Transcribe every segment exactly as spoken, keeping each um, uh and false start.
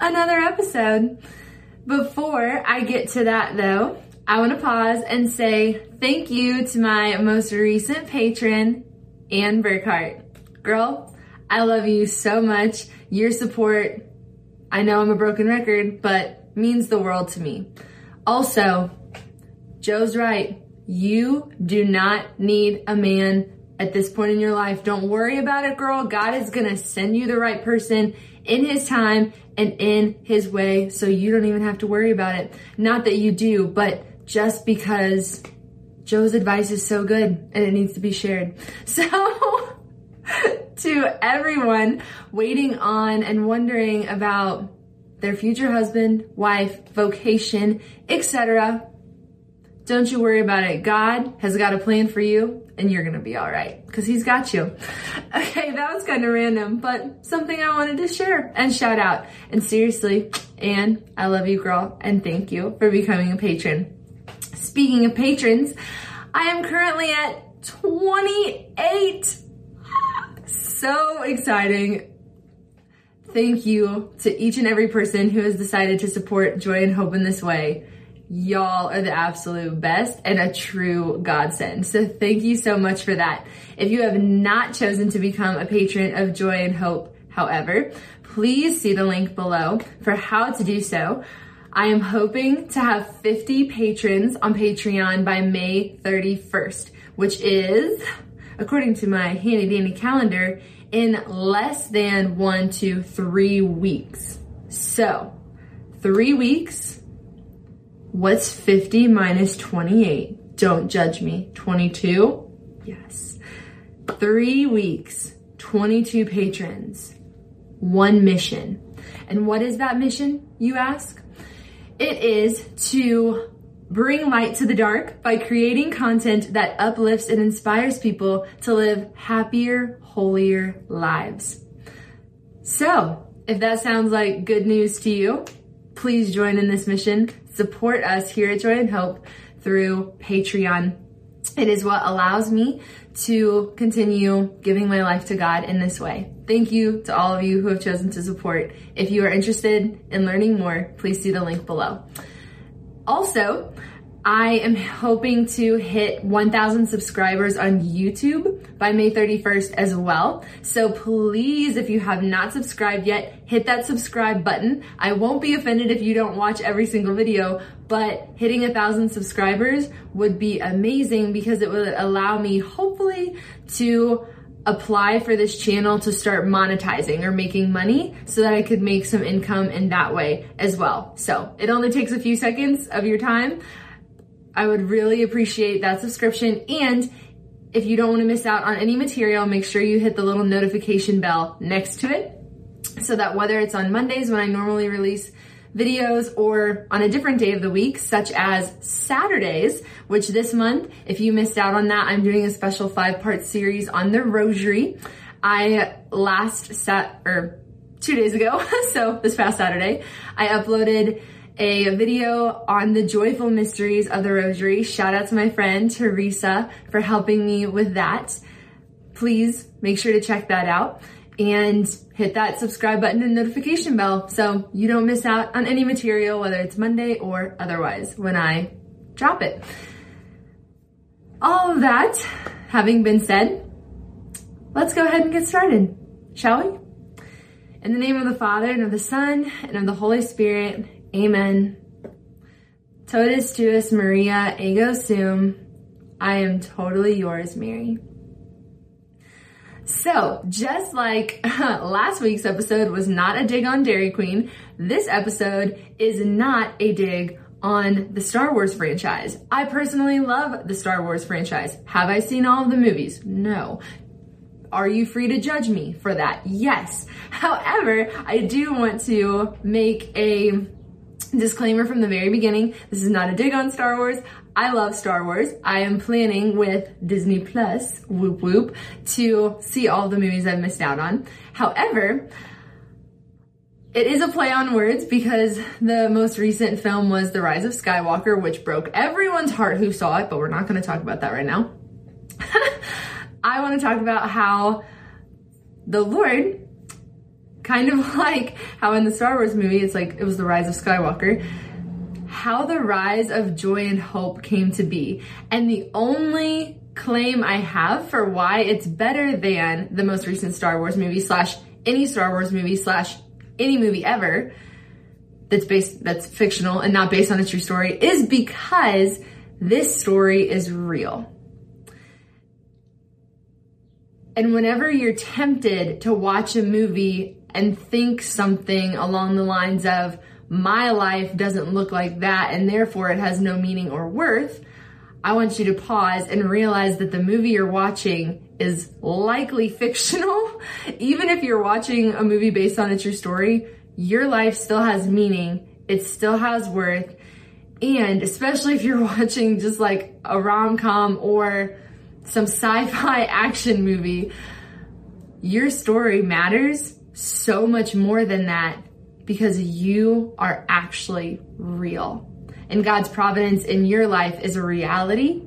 another episode. Before I get to that though, I want to pause and say thank you to my most recent patron, Anne Burkhart. Girl, I love you so much. Your support, I know I'm a broken record, but means the world to me. Also, Joe's right. You do not need a man at this point in your life. Don't worry about it, girl. God is going to send you the right person in his time and in his way, so you don't even have to worry about it. Not that you do, but just because Joe's advice is so good and it needs to be shared. So to everyone waiting on and wondering about their future husband, wife, vocation, et cetera, don't you worry about it. God has got a plan for you, and you're going to be all right because he's got you. Okay, that was kind of random, but something I wanted to share and shout out. And seriously, Anne, I love you, girl, and thank you for becoming a patron. Speaking of patrons, I am currently at twenty-eight. So exciting. Thank you to each and every person who has decided to support Joy and Hope in this way. Y'all are the absolute best and a true godsend. So thank you so much for that. If you have not chosen to become a patron of Joy and Hope, however, please see the link below for how to do so. I am hoping to have fifty patrons on Patreon by May thirty-first, which is, according to my handy dandy calendar, in less than one to three weeks. So, three weeks... What's fifty minus twenty-eight? Don't judge me. twenty-two? Yes. Three weeks, twenty-two patrons, one mission. And what is that mission, you ask? It is to bring light to the dark by creating content that uplifts and inspires people to live happier, holier lives. So, if that sounds like good news to you, please join in this mission. Support us here at Joy and Hope through Patreon. It is what allows me to continue giving my life to God in this way. Thank you to all of you who have chosen to support. If you are interested in learning more, please see the link below. Also, I am hoping to hit one thousand subscribers on YouTube by May thirty-first as well. So please, if you have not subscribed yet, hit that subscribe button. I won't be offended if you don't watch every single video, but hitting a thousand subscribers would be amazing because it would allow me, hopefully, to apply for this channel to start monetizing or making money so that I could make some income in that way as well. So it only takes a few seconds of your time. I would really appreciate that subscription, and if you don't want to miss out on any material, make sure you hit the little notification bell next to it so that whether it's on Mondays when I normally release videos or on a different day of the week, such as Saturdays, which this month, if you missed out on that, I'm doing a special five-part series on the rosary. I last sat, or two days ago, so this past Saturday, I uploaded a video on the joyful mysteries of the rosary. Shout out to my friend Teresa for helping me with that. Please make sure to check that out and hit that subscribe button and notification bell so you don't miss out on any material, whether it's Monday or otherwise when I drop it. All of that having been said, let's go ahead and get started, shall we? In the name of the Father, and of the Son, and of the Holy Spirit, amen. Totus tuus, Maria, ego sum. I am totally yours, Mary. So, just like last week's episode was not a dig on Dairy Queen, this episode is not a dig on the Star Wars franchise. I personally love the Star Wars franchise. Have I seen all of the movies? No. Are you free to judge me for that? Yes. However, I do want to make a disclaimer from the very beginning. This is not a dig on Star Wars. I love Star Wars. I am planning with Disney Plus, whoop whoop, to see all the movies I've missed out on. However, it is a play on words because the most recent film was The Rise of Skywalker, which broke everyone's heart who saw it, but we're not going to talk about that right now. I want to talk about how the Lord, kind of like how in the Star Wars movie, it's like it was the rise of Skywalker, how the rise of Joyinhope came to be. And the only claim I have for why it's better than the most recent Star Wars movie slash any Star Wars movie slash any movie ever that's based, that's fictional and not based on a true story, is because this story is real. And whenever you're tempted to watch a movie and think something along the lines of, my life doesn't look like that and therefore it has no meaning or worth, I want you to pause and realize that the movie you're watching is likely fictional. Even if you're watching a movie based on a true story, your life still has meaning, it still has worth, and especially if you're watching just like a rom-com or some sci-fi action movie, your story matters so much more than that because you are actually real. And God's providence in your life is a reality,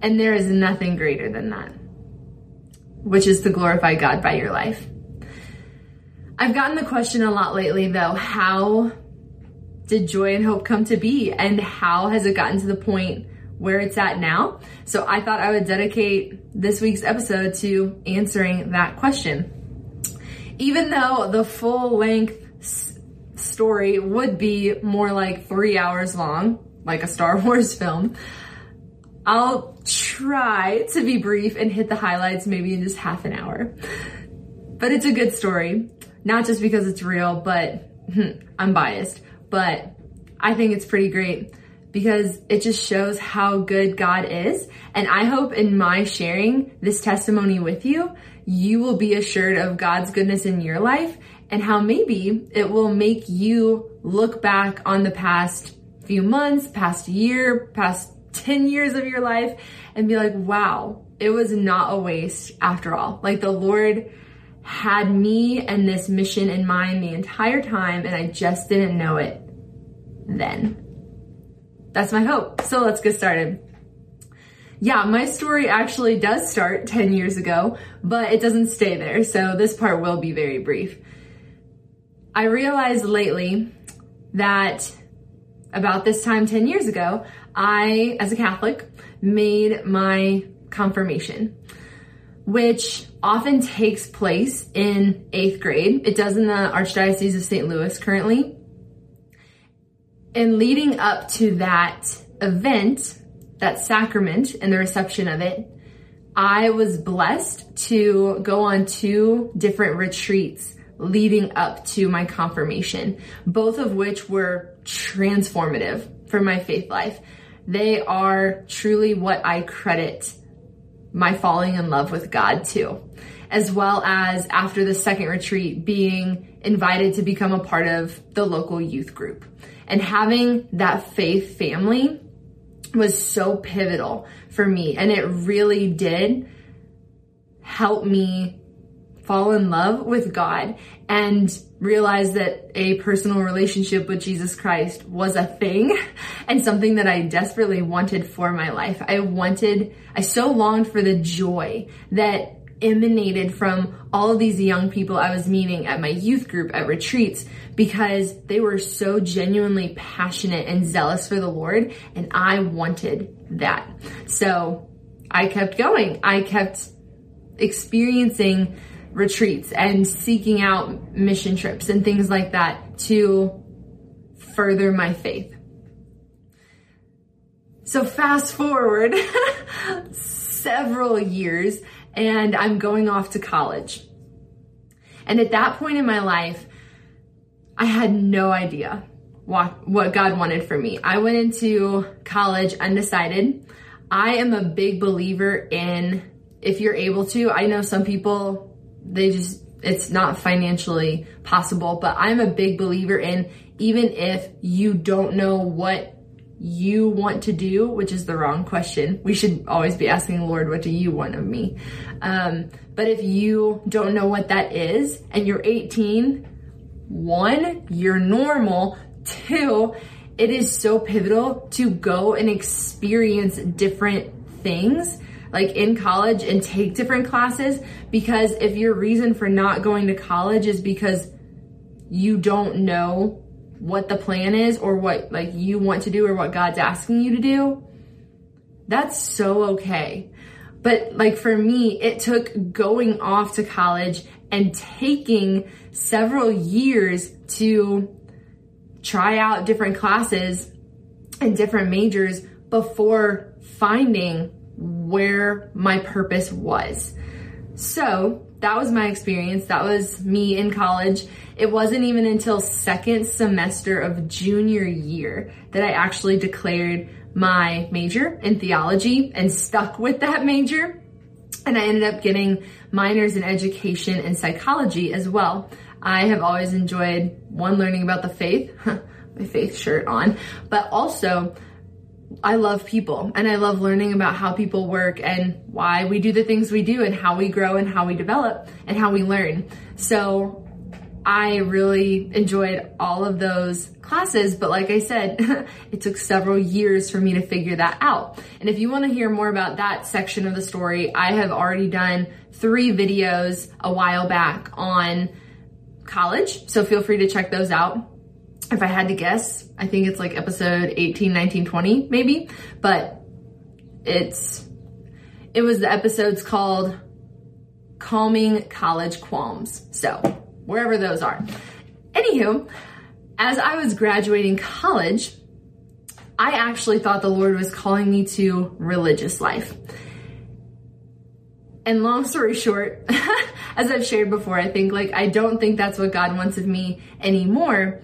and there is nothing greater than that, which is to glorify God by your life. I've gotten the question a lot lately though, how did Joyinhope come to be and how has it gotten to the point where it's at now? So I thought I would dedicate this week's episode to answering that question. Even though the full length s- story would be more like three hours long, like a Star Wars film, I'll try to be brief and hit the highlights maybe in just half an hour. But it's a good story, not just because it's real, but hmm, I'm biased, but I think it's pretty great, because it just shows how good God is. And I hope in my sharing this testimony with you, you will be assured of God's goodness in your life and how maybe it will make you look back on the past few months, past year, past ten years of your life and be like, wow, it was not a waste after all. Like the Lord had me and this mission in mind the entire time and I just didn't know it then. That's my hope. So let's get started. Yeah, my story actually does start ten years ago, but it doesn't stay there. So this part will be very brief. I realized lately that about this time ten years ago, I, as a Catholic, made my confirmation, which often takes place in eighth grade. It does in the Archdiocese of Saint Louis currently. And leading up to that event, that sacrament and the reception of it, I was blessed to go on two different retreats leading up to my confirmation, both of which were transformative for my faith life. They are truly what I credit my falling in love with God to, as well as after the second retreat being invited to become a part of the local youth group. And having that faith family was so pivotal for me. And it really did help me fall in love with God and realize that a personal relationship with Jesus Christ was a thing and something that I desperately wanted for my life. I wanted, I so longed for the joy that emanated from all of these young people I was meeting at my youth group at retreats because they were so genuinely passionate and zealous for the Lord, and I wanted that. So I kept going. I kept experiencing retreats and seeking out mission trips and things like that to further my faith. So fast forward several years, and I'm going off to college. And at that point in my life, I had no idea what God wanted for me. I went into college undecided. I am a big believer in, if you're able to, I know some people, they just, it's not financially possible, but I'm a big believer in, even if you don't know what you want to do, which is the wrong question. We should always be asking the Lord, what do you want of me? Um, but if you don't know what that is and you're eighteen, one, you're normal. Two, it is so pivotal to go and experience different things, like in college, and take different classes, because if your reason for not going to college is because you don't know what the plan is or what like you want to do or what God's asking you to do, that's so okay. But like for me, it took going off to college and taking several years to try out different classes and different majors before finding where my purpose was. So that was my experience. That was me in college. It wasn't even until second semester of junior year that I actually declared my major in theology and stuck with that major. And I ended up getting minors in education and psychology as well. I have always enjoyed, one, learning about the faith, my faith shirt on, but also I love people and I love learning about how people work and why we do the things we do and how we grow and how we develop and how we learn. So I really enjoyed all of those classes, but like I said, it took several years for me to figure that out. And if you want to hear more about that section of the story, I have already done three videos a while back on college, so feel free to check those out. If I had to guess, I think it's like episode eighteen, nineteen, twenty maybe, but it's it was the episodes called Calming College Qualms, so wherever those are. Anywho, as I was graduating college, I actually thought the Lord was calling me to religious life. And long story short, as I've shared before, I think like, I don't think that's what God wants of me anymore.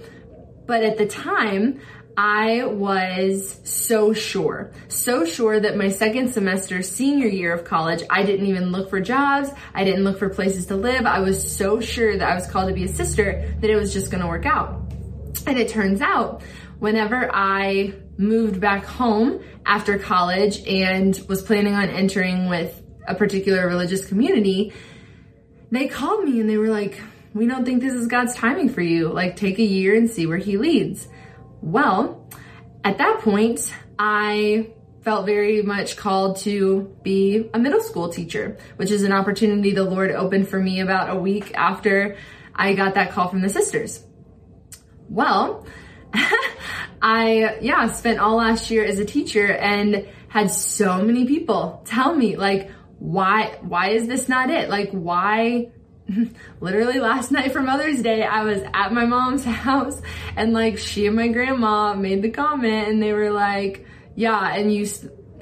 But at the time, I was so sure, so sure that my second semester, senior year of college, I didn't even look for jobs. I didn't look for places to live. I was so sure that I was called to be a sister, that it was just going to work out. And it turns out, whenever I moved back home after college and was planning on entering with a particular religious community, they called me and they were like, we don't think this is God's timing for you. Like, take a year and see where he leads. Well, at that point, I felt very much called to be a middle school teacher, which is an opportunity the Lord opened for me about a week after I got that call from the sisters. Well, I, yeah, spent all last year as a teacher and had so many people tell me, like, Why, why is this not it? Like, why? Literally last night for Mother's Day, I was at my mom's house and like she and my grandma made the comment and they were like, yeah, and you,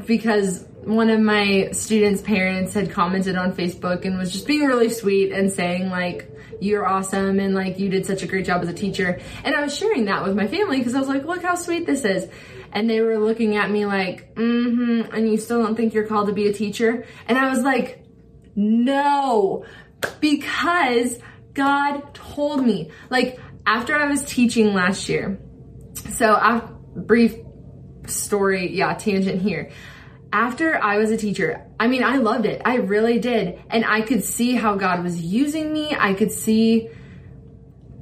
because one of my students' parents had commented on Facebook and was just being really sweet and saying like, you're awesome and like you did such a great job as a teacher. And I was sharing that with my family because I was like, look how sweet this is. And they were looking at me like, mm-hmm, and you still don't think you're called to be a teacher? And I was like, no, because God told me. Like, after I was teaching last year, so a brief story, yeah, tangent here. After I was a teacher, I mean, I loved it. I really did. And I could see how God was using me. I could see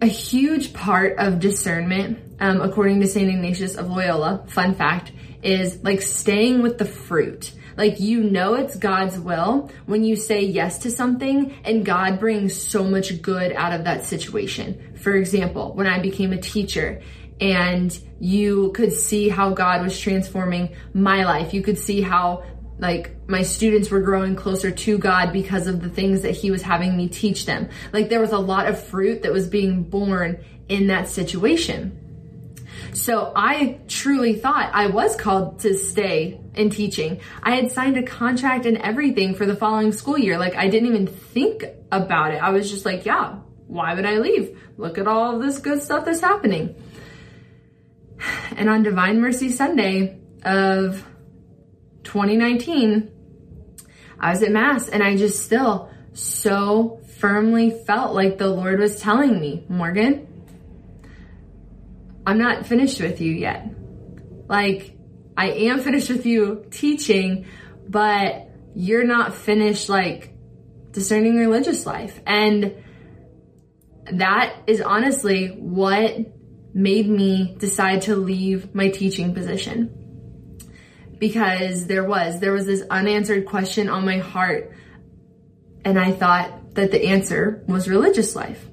a huge part of discernment. Um, according to Saint Ignatius of Loyola, fun fact, is like staying with the fruit. Like, you know, it's God's will when you say yes to something and God brings so much good out of that situation. For example, when I became a teacher and you could see how God was transforming my life, you could see how like my students were growing closer to God because of the things that he was having me teach them. Like, there was a lot of fruit that was being born in that situation. So I truly thought I was called to stay in teaching. I had signed a contract and everything for the following school year. Like, I didn't even think about it. I was just like, yeah, why would I leave? Look at all this good stuff that's happening. And on Divine Mercy Sunday of twenty nineteen, I was at Mass and I just still so firmly felt like the Lord was telling me, Morgan, I'm not finished with you yet. Like, I am finished with you teaching, but you're not finished, like, discerning religious life. And that is honestly what made me decide to leave my teaching position. Because there was, there was this unanswered question on my heart, and I thought that the answer was religious life.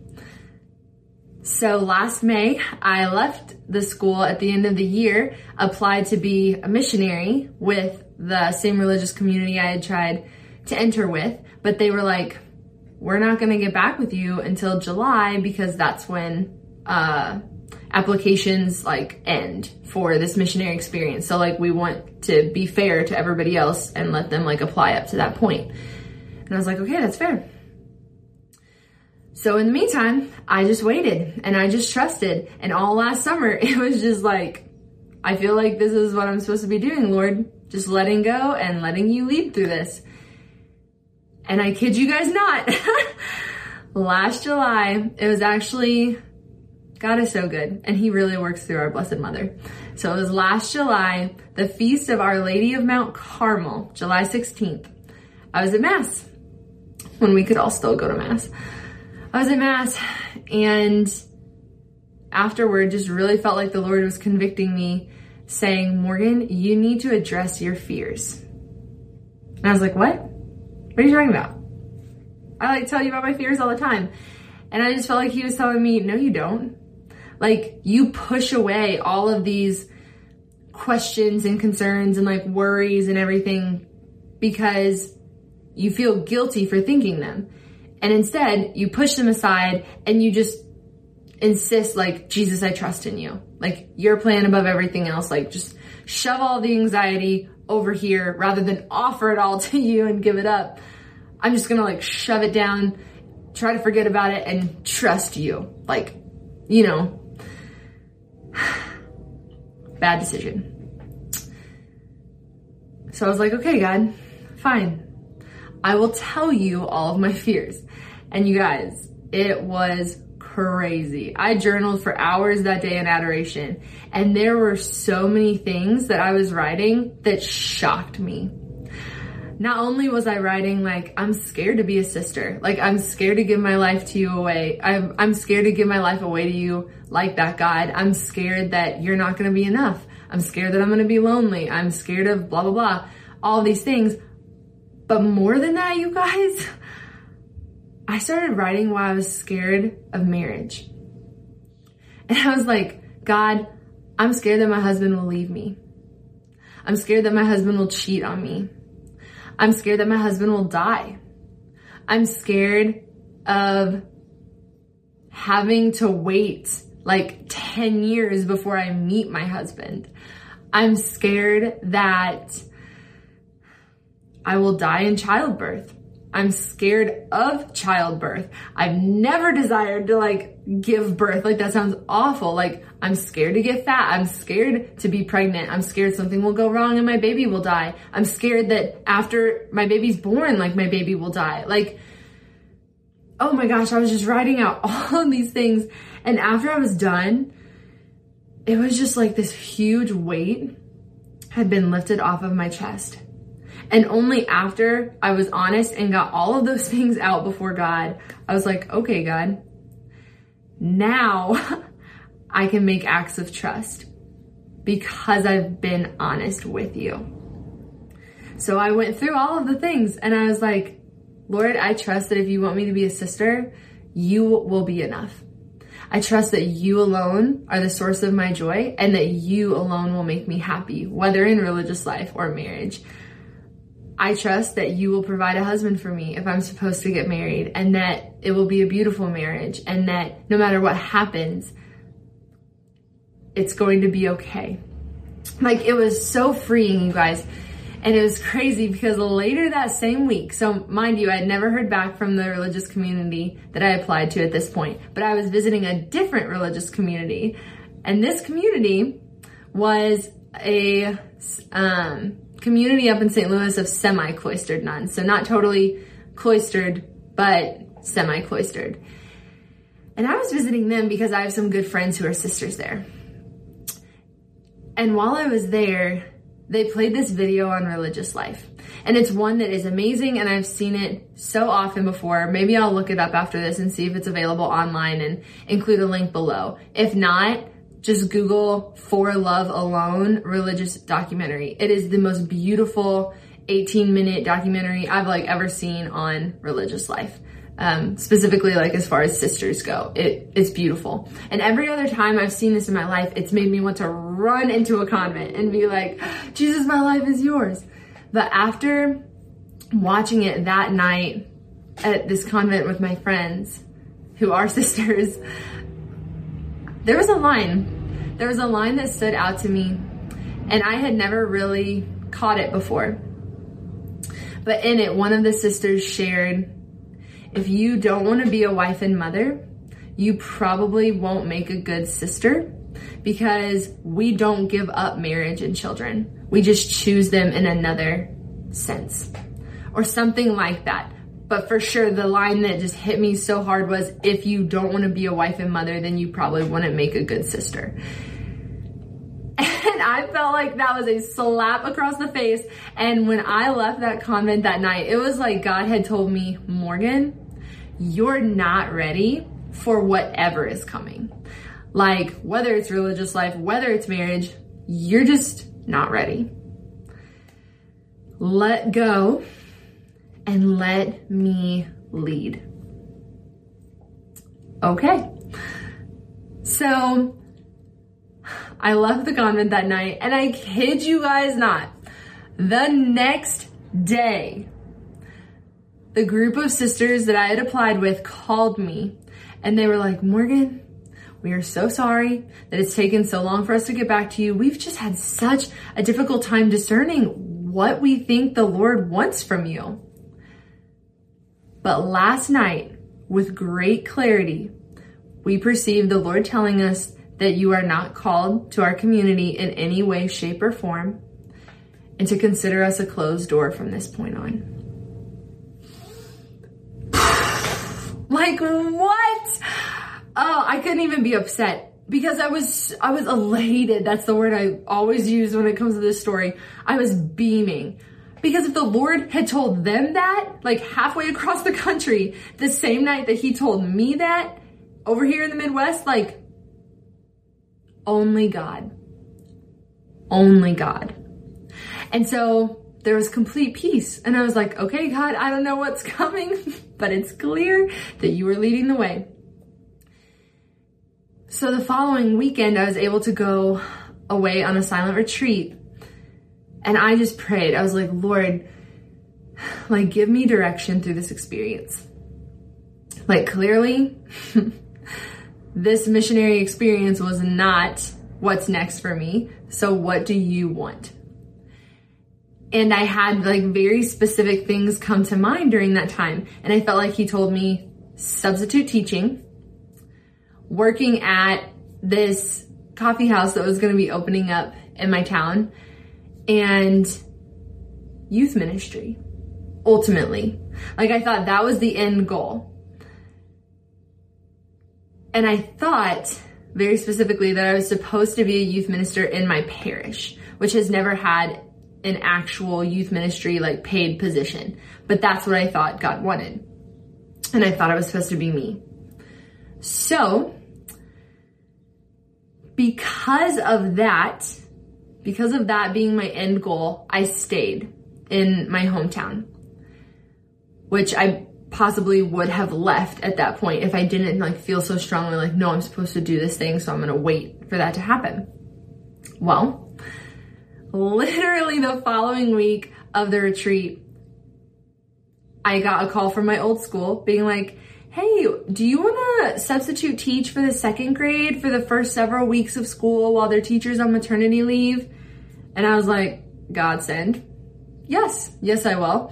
So last May, I left the school at the end of the year, applied to be a missionary with the same religious community I had tried to enter with, but they were like, we're not going to get back with you until July because that's when uh, applications like end for this missionary experience. So like, we want to be fair to everybody else and let them like apply up to that point. And I was like, okay, that's fair. So in the meantime, I just waited and I just trusted. And all last summer, it was just like, I feel like this is what I'm supposed to be doing, Lord, just letting go and letting you lead through this. And I kid you guys not, last July, it was actually, God is so good, and he really works through our Blessed Mother. So it was last July, the Feast of Our Lady of Mount Carmel, July sixteenth. I was at Mass, when we could all still go to Mass. I was at Mass, and afterward, just really felt like the Lord was convicting me, saying, Morgan, you need to address your fears. And I was like, what? What are you talking about? I like tell you about my fears all the time. And I just felt like he was telling me, no, you don't. Like, you push away all of these questions and concerns and like worries and everything because you feel guilty for thinking them. And instead you push them aside and you just insist like, Jesus, I trust in you. Like, your plan above everything else. Like, just shove all the anxiety over here rather than offer it all to you and give it up. I'm just gonna like shove it down, try to forget about it, and trust you. Like, you know, bad decision. So I was like, okay, God, fine. I will tell you all of my fears. And you guys, it was crazy. I journaled for hours that day in adoration, and there were so many things that I was writing that shocked me. Not only was I writing like, I'm scared to be a sister. Like, I'm scared to give my life to you away. I'm, I'm scared to give my life away to you like that, God. I'm scared that you're not going to be enough. I'm scared that I'm going to be lonely. I'm scared of blah, blah, blah. All these things. But more than that, you guys, I started writing while I was scared of marriage. And I was like, God, I'm scared that my husband will leave me. I'm scared that my husband will cheat on me. I'm scared that my husband will die. I'm scared of having to wait like ten years before I meet my husband. I'm scared that I will die in childbirth. I'm scared of childbirth. I've never desired to like give birth. Like, that sounds awful. Like, I'm scared to get fat. I'm scared to be pregnant. I'm scared something will go wrong and my baby will die. I'm scared that after my baby's born, like my baby will die. Like, oh my gosh, I was just writing out all of these things. And after I was done, it was just like this huge weight had been lifted off of my chest. And only after I was honest and got all of those things out before God, I was like, okay, God, now I can make acts of trust because I've been honest with you. So I went through all of the things and I was like, Lord, I trust that if you want me to be a sister, you will be enough. I trust that you alone are the source of my joy and that you alone will make me happy, whether in religious life or marriage. I trust that you will provide a husband for me if I'm supposed to get married, and that it will be a beautiful marriage, and that no matter what happens, it's going to be okay. Like, it was so freeing, you guys. And it was crazy because later that same week, so mind you, I had never heard back from the religious community that I applied to at this point, but I was visiting a different religious community, and this community was a um, community up in Saint Louis of semi-cloistered nuns. So not totally cloistered, but semi-cloistered. And I was visiting them because I have some good friends who are sisters there. And while I was there, they played this video on religious life. And it's one that is amazing, and I've seen it so often before. Maybe I'll look it up after this and see if it's available online and include a link below. If not, just Google For Love Alone religious documentary. It is the most beautiful eighteen minute documentary I've like ever seen on religious life. Um, specifically, like as far as sisters go, it it's beautiful. And every other time I've seen this in my life, it's made me want to run into a convent and be like, Jesus, my life is yours. But after watching it that night at this convent with my friends who are sisters, there was a line, there was a line that stood out to me, and I had never really caught it before. But in it, one of the sisters shared, if you don't want to be a wife and mother, you probably won't make a good sister, because we don't give up marriage and children. We just choose them in another sense, or something like that. But for sure, the line that just hit me so hard was, if you don't want to be a wife and mother, then you probably wouldn't make a good sister. And I felt like that was a slap across the face. And when I left that convent that night, it was like God had told me, Morgan, you're not ready for whatever is coming. Like, whether it's religious life, whether it's marriage, you're just not ready. Let go and let me lead. Okay. So I left the convent that night, and I kid you guys not, the next day, the group of sisters that I had applied with called me, and they were like, Morgan, we are so sorry that it's taken so long for us to get back to you. We've just had such a difficult time discerning what we think the Lord wants from you. But last night, with great clarity, we perceived the Lord telling us that you are not called to our community in any way, shape, or form, and to consider us a closed door from this point on. Like, what? Oh, I couldn't even be upset, because I was I was elated. That's the word I always use when it comes to this story. I was beaming. Because if the Lord had told them that, like halfway across the country, the same night that he told me that over here in the Midwest, like, only God. Only God. And so there was complete peace. And I was like, okay, God, I don't know what's coming, but it's clear that you are leading the way. So the following weekend, I was able to go away on a silent retreat. And I just prayed. I was like, Lord, like, give me direction through this experience. Like, clearly, this missionary experience was not what's next for me. So what do you want? And I had like very specific things come to mind during that time. And I felt like he told me substitute teaching, working at this coffee house that was going to be opening up in my town, and youth ministry, ultimately. Like, I thought that was the end goal. And I thought very specifically that I was supposed to be a youth minister in my parish, which has never had an actual youth ministry, like, paid position. But that's what I thought God wanted. And I thought it was supposed to be me. So, because of that, because of that being my end goal, I stayed in my hometown, which I possibly would have left at that point if I didn't like feel so strongly like, no, I'm supposed to do this thing, so I'm going to wait for that to happen. Well, literally the following week of the retreat, I got a call from my old school being like, hey, do you want to substitute teach for the second grade for the first several weeks of school while their teacher's on maternity leave? And I was like, God send. Yes, yes, I will.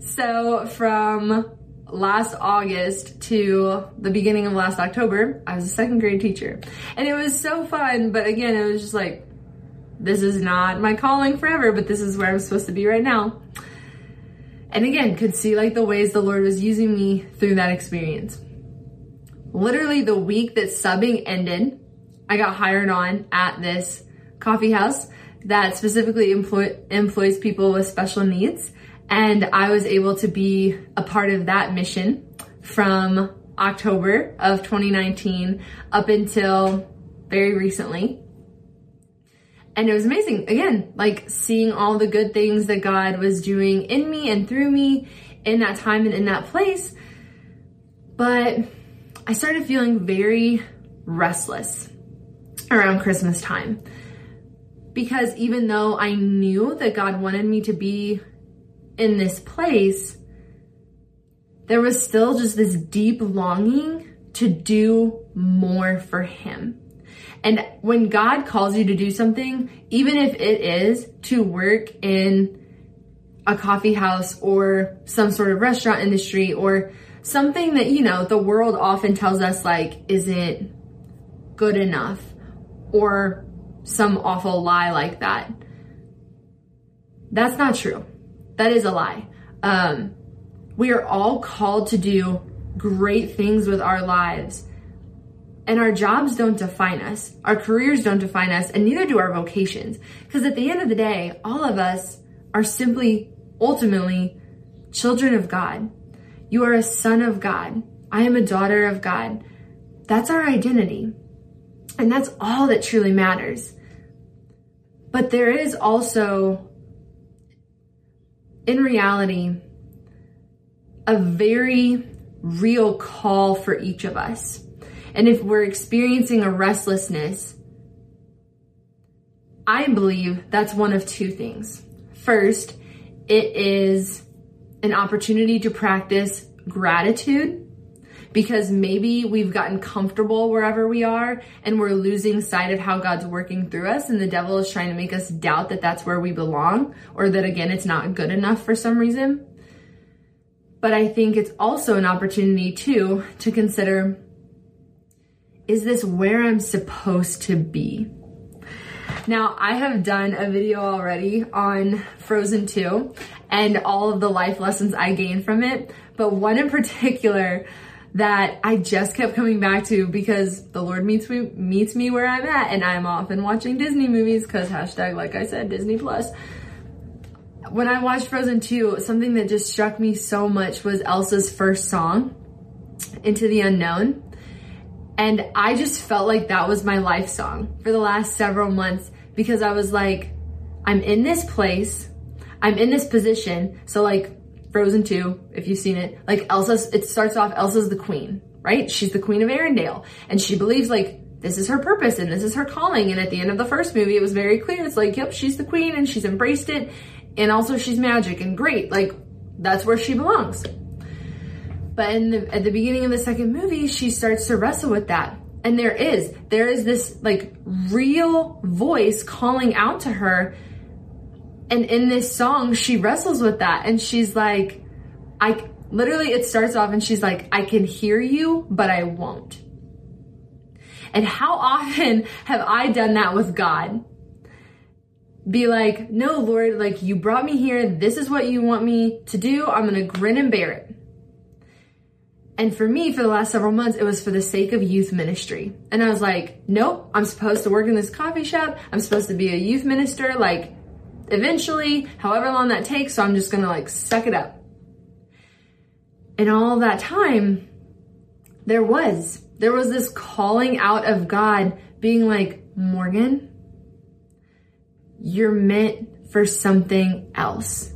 So from last August to the beginning of last October, I was a second grade teacher. And it was so fun, but again, it was just like, this is not my calling forever, but this is where I'm supposed to be right now. And again, could see like the ways the Lord was using me through that experience. Literally the week that subbing ended, I got hired on at this coffee house that specifically employ- employs people with special needs. And I was able to be a part of that mission from October of twenty nineteen up until very recently. And it was amazing, again, like seeing all the good things that God was doing in me and through me in that time and in that place. But I started feeling very restless around Christmas time, because even though I knew that God wanted me to be in this place, there was still just this deep longing to do more for Him. And when God calls you to do something, even if it is to work in a coffee house or some sort of restaurant industry or something that, you know, the world often tells us like isn't good enough or some awful lie like that. That's not true. That is a lie. Um, we are all called to do great things with our lives. And our jobs don't define us, our careers don't define us, and neither do our vocations. Because at the end of the day, all of us are simply, ultimately, children of God. You are a son of God. I am a daughter of God. That's our identity. And that's all that truly matters. But there is also, in reality, a very real call for each of us. And if we're experiencing a restlessness, I believe that's one of two things. First, it is an opportunity to practice gratitude, because maybe we've gotten comfortable wherever we are and we're losing sight of how God's working through us, and the devil is trying to make us doubt that that's where we belong, or that, again, it's not good enough for some reason. But I think it's also an opportunity, too, to consider, is this where I'm supposed to be? Now, I have done a video already on Frozen two and all of the life lessons I gained from it, but one in particular that I just kept coming back to because the Lord meets me, meets me where I'm at, and I'm often watching Disney movies because hashtag, like I said, Disney Plus. When I watched Frozen two, something that just struck me so much was Elsa's first song, Into the Unknown. And I just felt like that was my life song for the last several months, because I was like, I'm in this place, I'm in this position. So like Frozen two, if you've seen it, like Elsa, it starts off, Elsa's the queen, right? She's the queen of Arendelle. And she believes like, this is her purpose and this is her calling. And at the end of the first movie, it was very clear. It's like, yep, she's the queen and she's embraced it. And also she's magic and great. Like that's where she belongs. But in the, at the beginning of the second movie, she starts to wrestle with that. And there is, there is this like real voice calling out to her. And in this song, she wrestles with that. And she's like, I literally, it starts off and she's like, I can hear you, but I won't. And how often have I done that with God? Be like, no, Lord, like you brought me here. This is what you want me to do. I'm going to grin and bear it. And for me, for the last several months, it was for the sake of youth ministry. And I was like, nope, I'm supposed to work in this coffee shop. I'm supposed to be a youth minister, like eventually, however long that takes. So I'm just going to like suck it up. And all that time, there was, there was this calling out of God being like, Morgan, you're meant for something else.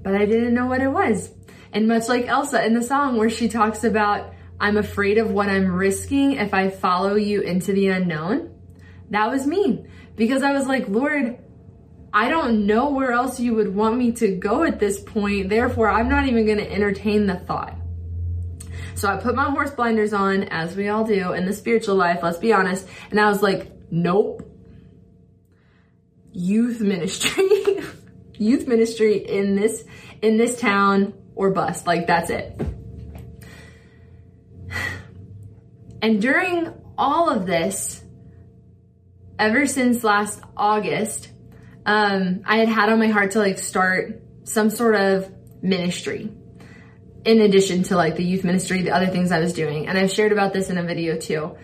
But I didn't know what it was. And much like Elsa in the song where she talks about, I'm afraid of what I'm risking if I follow you into the unknown. That was me, because I was like, Lord, I don't know where else you would want me to go at this point. Therefore, I'm not even going to entertain the thought. So I put my horse blinders on, as we all do in the spiritual life, let's be honest. And I was like, nope, youth ministry, youth ministry in this, in this town, or bust, like that's it. And during all of this, ever since last August, um, I had had on my heart to like start some sort of ministry in addition to like the youth ministry, the other things I was doing. And I've shared about this in a video too.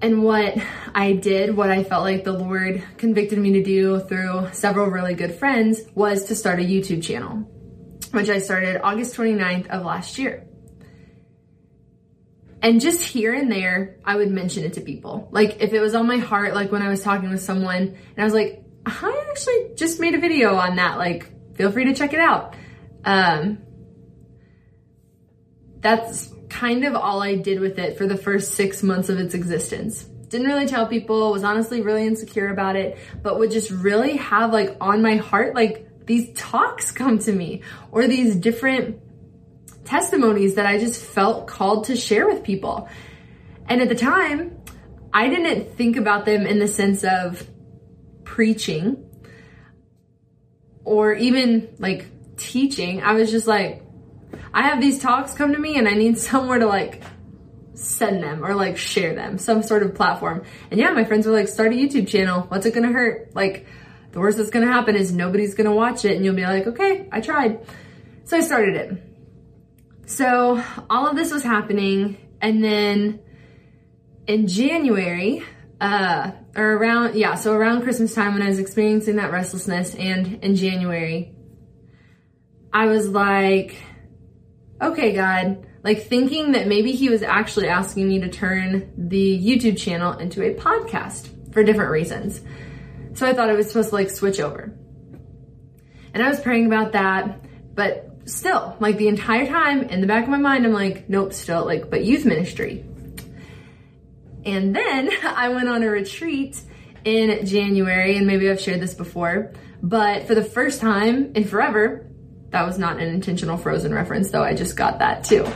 And what I did, what I felt like the Lord convicted me to do through several really good friends, was to start a YouTube channel, which I started August twenty-ninth of last year. And just here and there, I would mention it to people. Like if it was on my heart, like when I was talking with someone and I was like, I actually just made a video on that. Like, feel free to check it out. Um, that's kind of all I did with it for the first six months of its existence. Didn't really tell people, was honestly really insecure about it, but would just really have like on my heart, like these talks come to me or these different testimonies that I just felt called to share with people. And at the time, I didn't think about them in the sense of preaching or even like teaching. I was just like, I have these talks come to me and I need somewhere to like send them or like share them, some sort of platform. And yeah, my friends were like, start a YouTube channel. What's it gonna hurt? Like the worst that's gonna happen is nobody's gonna watch it and you'll be like, okay, I tried. So I started it. So all of this was happening. And then in January, uh, or around, yeah, so around Christmas time when I was experiencing that restlessness and in January, I was like, okay, God, like thinking that maybe he was actually asking me to turn the YouTube channel into a podcast for different reasons. So I thought I was supposed to like switch over. And I was praying about that, but still like the entire time in the back of my mind, I'm like, nope, still like, but youth ministry. And then I went on a retreat in January, and maybe I've shared this before, but for the first time in forever, that was not an intentional Frozen reference, though I just got that too.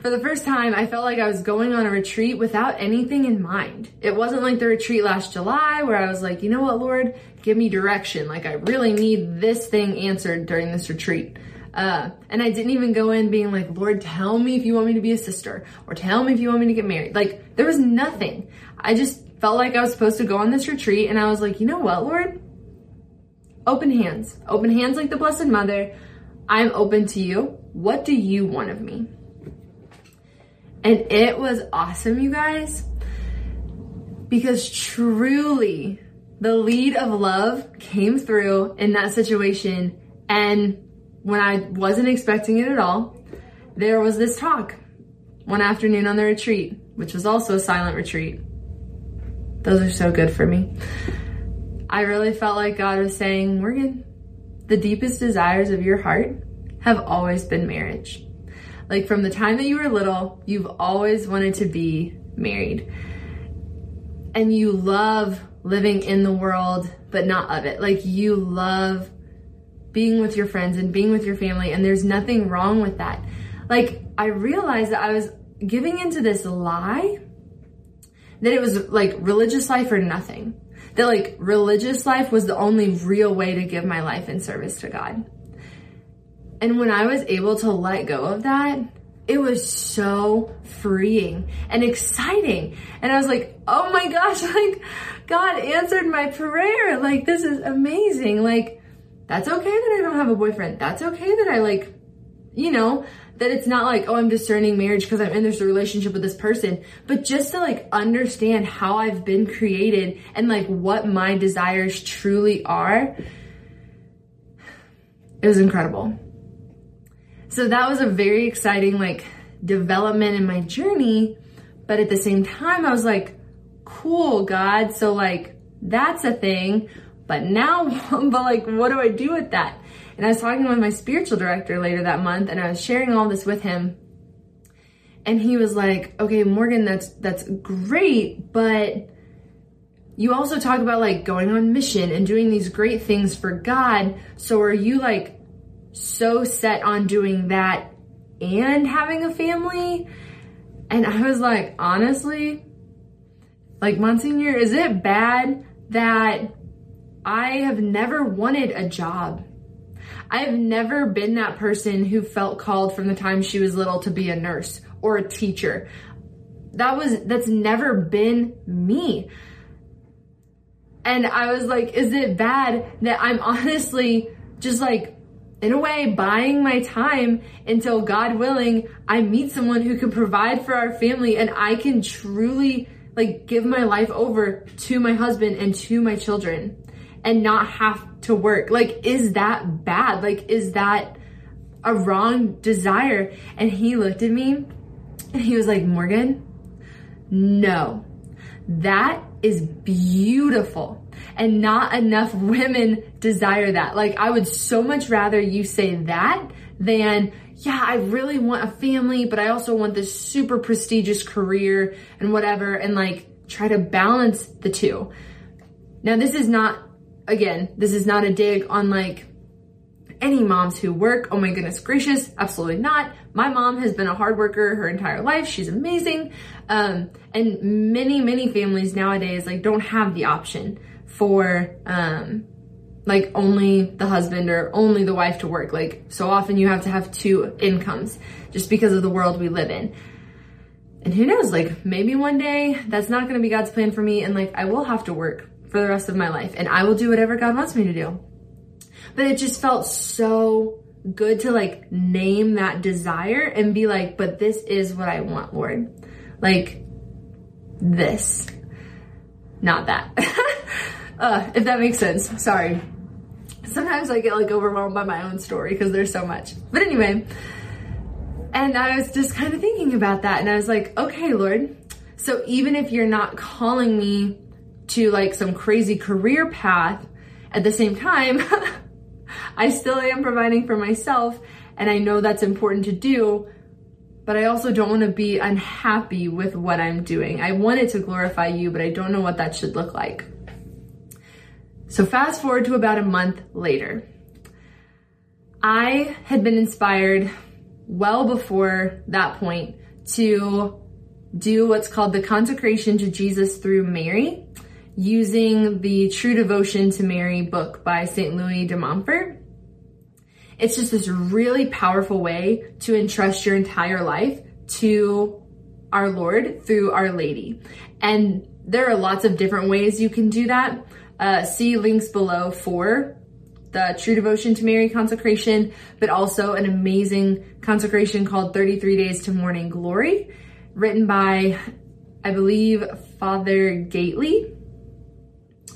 For the first time, I felt like I was going on a retreat without anything in mind. It wasn't like the retreat last July where I was like, you know what, Lord, give me direction. Like I really need this thing answered during this retreat. Uh, and I didn't even go in being like, Lord, tell me if you want me to be a sister or tell me if you want me to get married. Like there was nothing. I just felt like I was supposed to go on this retreat. And I was like, you know what, Lord? Open hands, open hands like the Blessed Mother. I'm open to you. What do you want of me? And it was awesome, you guys, because truly the lead of love came through in that situation. And when I wasn't expecting it at all, there was this talk one afternoon on the retreat, which was also a silent retreat. Those are so good for me. I really felt like God was saying, Morgan, the deepest desires of your heart have always been marriage. Like from the time that you were little, you've always wanted to be married. And you love living in the world, but not of it. Like you love being with your friends and being with your family. And there's nothing wrong with that. Like I realized that I was giving into this lie that it was like religious life or nothing. That like religious life was the only real way to give my life in service to God. And when I was able to let go of that, it was so freeing and exciting. And I was like, oh my gosh, like God answered my prayer. Like this is amazing. Like that's okay that I don't have a boyfriend. That's okay that I like, you know, that it's not like, oh, I'm discerning marriage because I'm in this relationship with this person, but just to like understand how I've been created and like what my desires truly are. It was incredible. So that was a very exciting like development in my journey. But at the same time, I was like, cool, God. So like, that's a thing, but now, but like, what do I do with that? And I was talking with my spiritual director later that month, and I was sharing all this with him. And he was like, okay, Morgan, that's that's great, but you also talk about like going on mission and doing these great things for God. So are you like so set on doing that and having a family? And I was like, honestly, like Monsignor, is it bad that I have never wanted a job? I've never been that person who felt called from the time she was little to be a nurse or a teacher. That was, that's never been me. And I was like, is it bad that I'm honestly just like, in a way, buying my time until, God willing, I meet someone who can provide for our family and I can truly like give my life over to my husband and to my children and not have to work? Like, is that bad? Like, is that a wrong desire? And he looked at me and he was like, Morgan, no, that is beautiful. And not enough women desire that. Like, I would so much rather you say that than, yeah, I really want a family, but I also want this super prestigious career and whatever, and like try to balance the two. Now, this is not, again, this is not a dig on like any moms who work. Oh my goodness gracious, absolutely not. My mom has been a hard worker her entire life. She's amazing. Um, and many, many families nowadays like don't have the option for um, like only the husband or only the wife to work. Like, so often you have to have two incomes just because of the world we live in. And who knows, like maybe one day that's not going to be God's plan for me. And like, I will have to work for the rest of my life and I will do whatever God wants me to do. But it just felt so good to like name that desire and be like, but this is what I want, Lord. Like this, not that. uh, if that makes sense. Sorry. Sometimes I get like overwhelmed by my own story because there's so much. But anyway, and I was just kind of thinking about that and I was like, okay, Lord. So even if you're not calling me to like some crazy career path, at the same time, I still am providing for myself, and I know that's important to do, but I also don't want to be unhappy with what I'm doing. I want it to glorify you, but I don't know what that should look like. So fast forward to about a month later. I had been inspired well before that point to do what's called the Consecration to Jesus through Mary, using the True Devotion to Mary book by Saint Louis de Montfort. It's just this really powerful way to entrust your entire life to our Lord through Our Lady. And there are lots of different ways you can do that. Uh, see links below for the True Devotion to Mary consecration, but also an amazing consecration called thirty-three days to Morning Glory, written by, I believe, Father Gaitley.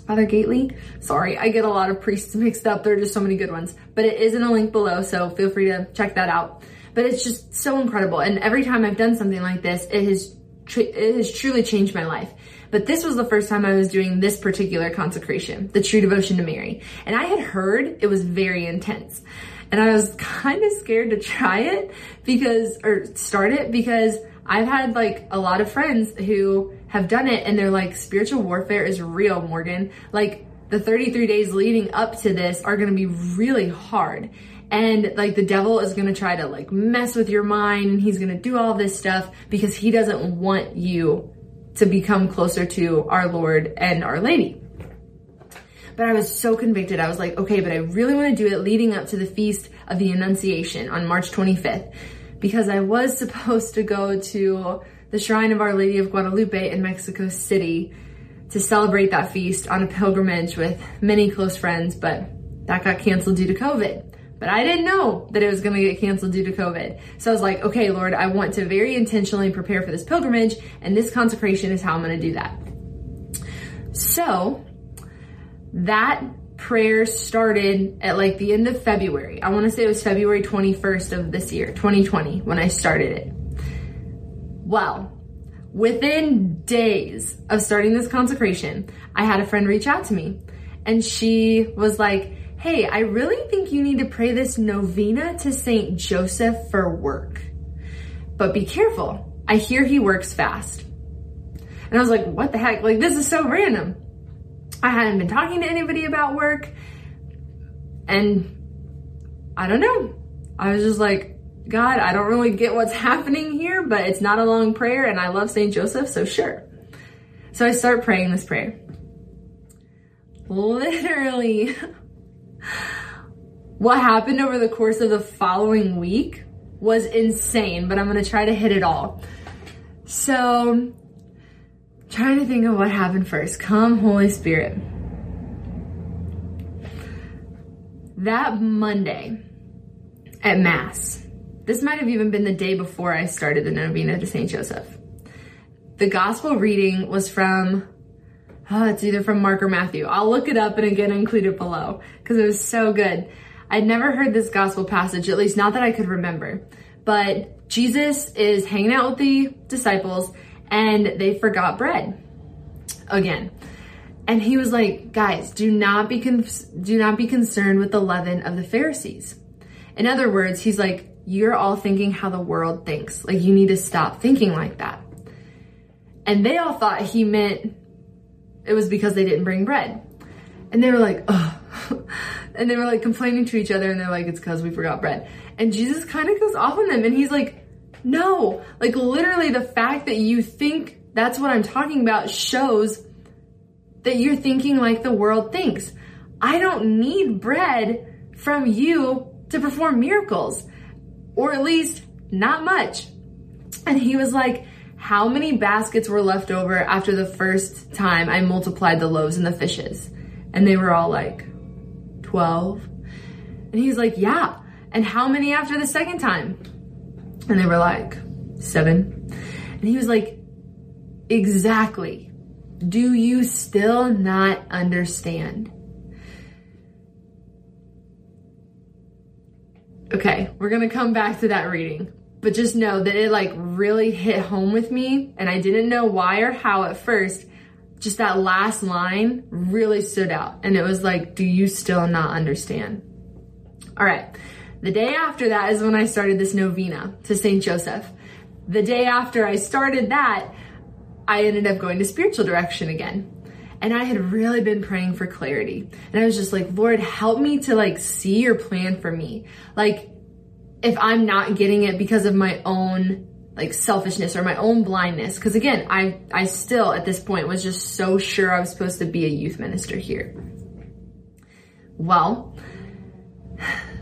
Father Gaitley? Sorry, I get a lot of priests mixed up. There are just so many good ones. But it is in a link below, so feel free to check that out. But it's just so incredible. And every time I've done something like this, it has tr- it has truly changed my life. But this was the first time I was doing this particular consecration, the True Devotion to Mary. And I had heard it was very intense. And I was kind of scared to try it because, or start it, because I've had like a lot of friends who have done it and they're like, spiritual warfare is real, Morgan. Like the thirty-three days leading up to this are going to be really hard. And like the devil is going to try to like mess with your mind and he's going to do all this stuff because he doesn't want you to become closer to our Lord and Our Lady. But I was so convicted. I was like, okay, but I really want to do it leading up to the Feast of the Annunciation on March twenty-fifth, because I was supposed to go to the Shrine of Our Lady of Guadalupe in Mexico City to celebrate that feast on a pilgrimage with many close friends, but that got canceled due to COVID. But I didn't know that it was going to get canceled due to COVID. So I was like, okay, Lord, I want to very intentionally prepare for this pilgrimage, and this consecration is how I'm going to do that. So that prayer started at like the end of February. I want to say it was February twenty-first of this year, twenty twenty, when I started it. Well, within days of starting this consecration, I had a friend reach out to me and she was like, hey, I really think you need to pray this novena to Saint Joseph for work, but be careful. I hear he works fast. And I was like, what the heck? Like, this is so random. I hadn't been talking to anybody about work, and I don't know. I was just like, God, I don't really get what's happening here, but it's not a long prayer and I love Saint Joseph, so sure. So I start praying this prayer. Literally, what happened over the course of the following week was insane, but I'm going to try to hit it all. So, trying to think of what happened first. Come, Holy Spirit. That Monday at Mass, this might have even been the day before I started the novena to Saint Joseph. The gospel reading was from, oh, it's either from Mark or Matthew. I'll look it up and again include it below because it was so good. I'd never heard this gospel passage, at least not that I could remember. But Jesus is hanging out with the disciples and they forgot bread again. And he was like, guys, do not be con- do not be concerned with the leaven of the Pharisees. In other words, he's like, you're all thinking how the world thinks. Like, you need to stop thinking like that. And they all thought he meant it was because they didn't bring bread. And they were like, oh, and they were like complaining to each other. And they're like, it's because we forgot bread. And Jesus kind of goes off on them. And he's like, no, like literally the fact that you think that's what I'm talking about shows that you're thinking like the world thinks. I don't need bread from you to perform miracles, or at least not much. And he was like, how many baskets were left over after the first time I multiplied the loaves and the fishes? And they were all like, twelve. And he's like, yeah. And how many after the second time? And they were like, seven. And he was like, exactly. Do you still not understand? Okay, we're going to come back to that reading. But just know that it like really hit home with me, and I didn't know why or how at first. Just that last line really stood out, and it was like, do you still not understand? All right. The day after that is when I started this novena to Saint Joseph. The day after I started that, I ended up going to spiritual direction again. And I had really been praying for clarity. And I was just like, Lord, help me to like see your plan for me. Like, if I'm not getting it because of my own like selfishness or my own blindness. Cause again, I, I still at this point was just so sure I was supposed to be a youth minister here. Well,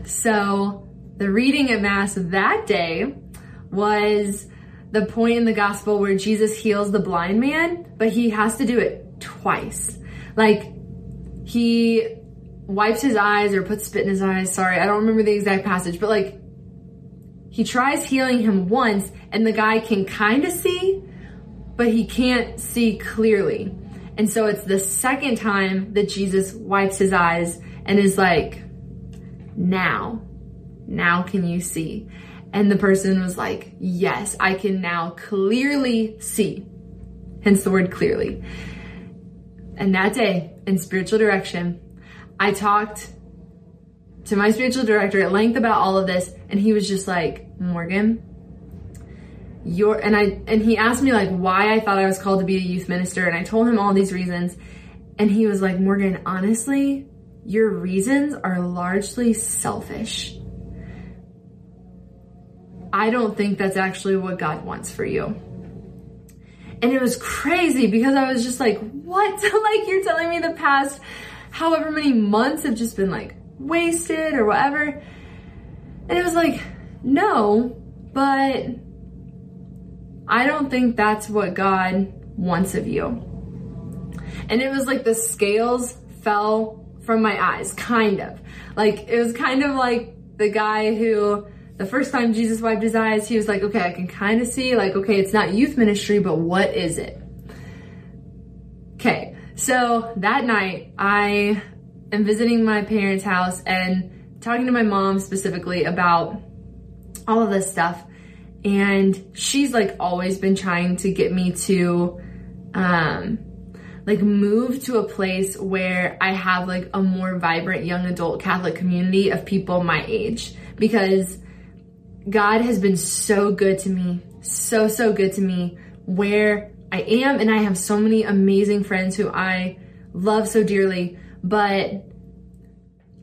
so the reading at Mass that day was the point in the gospel where Jesus heals the blind man, but he has to do it twice. Like he wipes his eyes or puts spit in his eyes. Sorry. I don't remember the exact passage, but like, he tries healing him once, and the guy can kind of see, but he can't see clearly. And so it's the second time that Jesus wipes his eyes and is like, now, now can you see? And the person was like, yes, I can now clearly see. Hence the word clearly. And that day in spiritual direction, I talked to my spiritual director at length about all of this. And he was just like, Morgan, you're, and I, and he asked me like why I thought I was called to be a youth minister. And I told him all these reasons. And he was like, Morgan, honestly, your reasons are largely selfish. I don't think that's actually what God wants for you. And it was crazy because I was just like, what? Like, you're telling me the past however many months have just been like wasted or whatever. And it was like, no, but I don't think that's what God wants of you. And it was like the scales fell from my eyes, kind of. Like, it was kind of like the guy who, the first time Jesus wiped his eyes, he was like, okay, I can kind of see. Like, okay, it's not youth ministry, but what is it? Okay, so that night I am visiting my parents' house and talking to my mom specifically about all of this stuff. And she's like always been trying to get me to, um, like move to a place where I have like a more vibrant young adult Catholic community of people my age, because God has been so good to me. So, so good to me where I am. And I have so many amazing friends who I love so dearly, but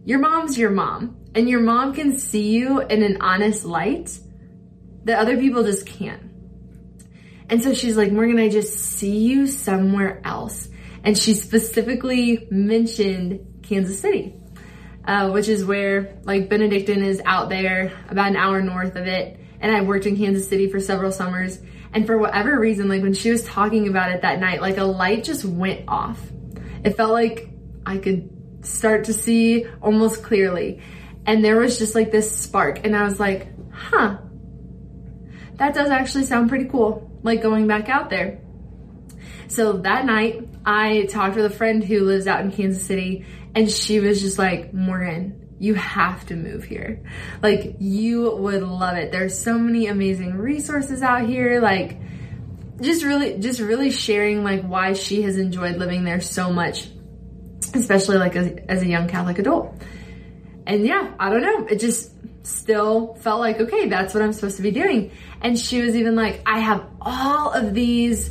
your mom's your mom, and your mom can see you in an honest light that other people just can't. And so she's like, Morgan, I just see you somewhere else. And she specifically mentioned Kansas City, uh, which is where like Benedictine is out there about an hour north of it. and I worked in Kansas City for several summers. And for whatever reason, like when she was talking about it that night, like a light just went off. It felt like I could start to see almost clearly. And there was just like this spark. And I was like, huh, that does actually sound pretty cool. Like going back out there. So that night I talked with a friend who lives out in Kansas City, and she was just like, Morgan, you have to move here. Like you would love it. There's so many amazing resources out here. Like just really, just really sharing like why she has enjoyed living there so much, especially like as, as a young Catholic adult. And yeah, I don't know. It just still felt like, okay, that's what I'm supposed to be doing. And she was even like, I have all of these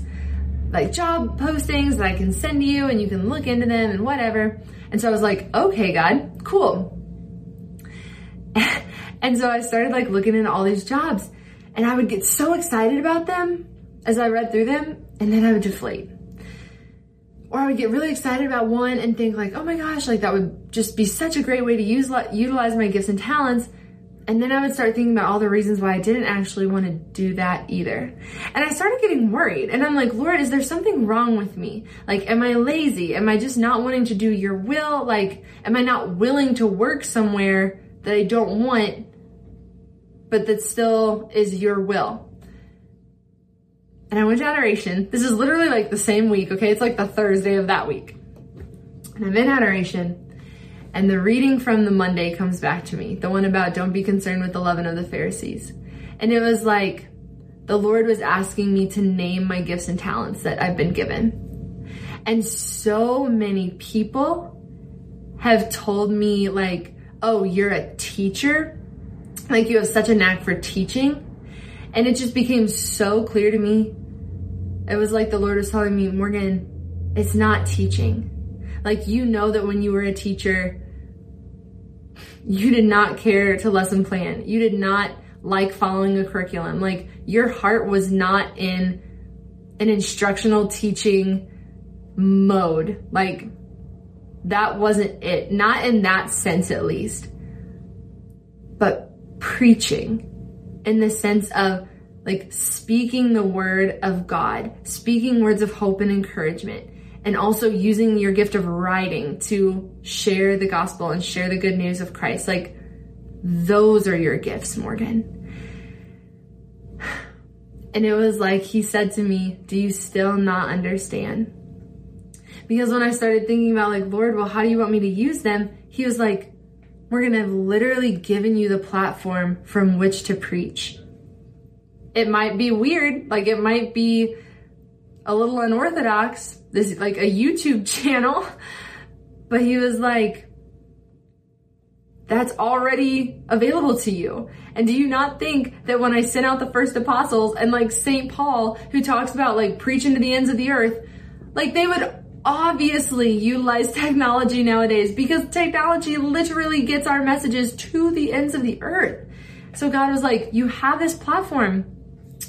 like job postings that I can send you and you can look into them and whatever. And so I was like, okay, God, cool. And so I started like looking into all these jobs, and I would get so excited about them as I read through them, and then I would deflate. Or I would get really excited about one and think like, oh my gosh, like that would just be such a great way to use utilize my gifts and talents. And then I would start thinking about all the reasons why I didn't actually want to do that either. And I started getting worried, and I'm like, Lord, is there something wrong with me? Like, am I lazy? Am I just not wanting to do your will? Like, am I not willing to work somewhere that I don't want, but that still is your will? And I went to adoration. This is literally like the same week, okay? It's like the Thursday of that week. And I'm in adoration, and the reading from the Monday comes back to me, the one about don't be concerned with the leaven of the Pharisees. And it was like, the Lord was asking me to name my gifts and talents that I've been given. And so many people have told me like, oh, you're a teacher. Like you have such a knack for teaching. And it just became so clear to me. It was like the Lord was telling me, Morgan, it's not teaching. Like, you know that when you were a teacher, you did not care to lesson plan. You did not like following a curriculum. Like your heart was not in an instructional teaching mode. Like that wasn't it. Not in that sense, at least. But preaching in the sense of like speaking the word of God, speaking words of hope and encouragement, and also using your gift of writing to share the gospel and share the good news of Christ. Like those are your gifts, Morgan. And it was like, he said to me, do you still not understand? Because when I started thinking about like, Lord, well, how do you want me to use them? He was like, we're gonna have literally given you the platform from which to preach. It might be weird. Like it might be a little unorthodox. This is like a YouTube channel. But he was like, that's already available to you. And do you not think that when I sent out the first apostles and like Saint Paul, who talks about like preaching to the ends of the earth, like they would obviously utilize technology nowadays, because technology literally gets our messages to the ends of the earth. So God was like, you have this platform,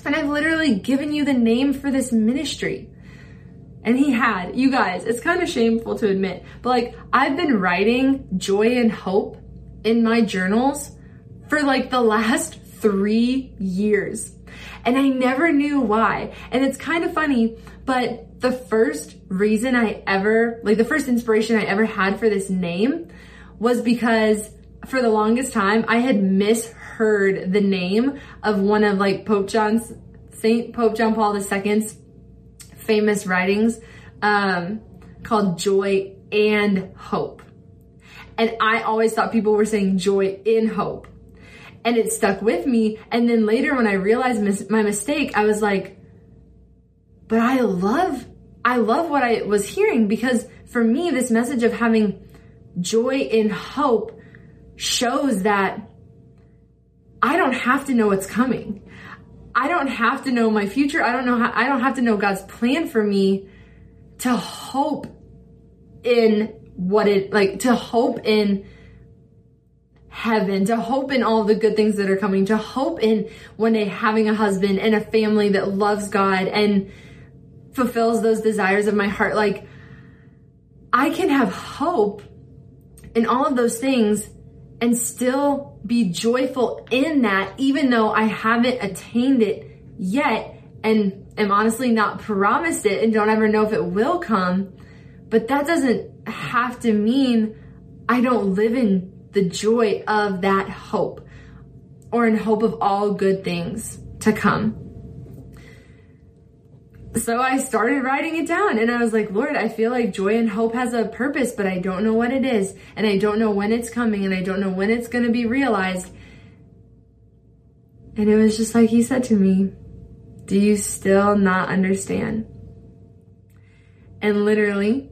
and I've literally given you the name for this ministry. And he had, you guys, it's kind of shameful to admit, but like I've been writing Joyinhope in my journals for like the last three years. And I never knew why. And it's kind of funny, but the first reason I ever, like the first inspiration I ever had for this name was because for the longest time I had misheard the name of one of like Pope John's, Saint Pope John Paul the Second's famous writings um, called Joy and Hope. And I always thought people were saying Joy in Hope. And it stuck with me. And then later when I realized mis- my mistake, I was like, but I love I love what I was hearing, because for me, this message of having joy in hope shows that I don't have to know what's coming. I don't have to know my future. I don't know how, I don't have to know God's plan for me to hope in what it like to hope in heaven, to hope in all the good things that are coming, to hope in one day having a husband and a family that loves God and fulfills those desires of my heart. Like I can have hope in all of those things and still be joyful in that, even though I haven't attained it yet and am honestly not promised it and don't ever know if it will come. But that doesn't have to mean I don't live in the joy of that hope or in hope of all good things to come. So I started writing it down and I was like, Lord, I feel like joy and hope has a purpose, but I don't know what it is. And I don't know when it's coming and I don't know when it's going to be realized. And it was just like he said to me, do you still not understand? And literally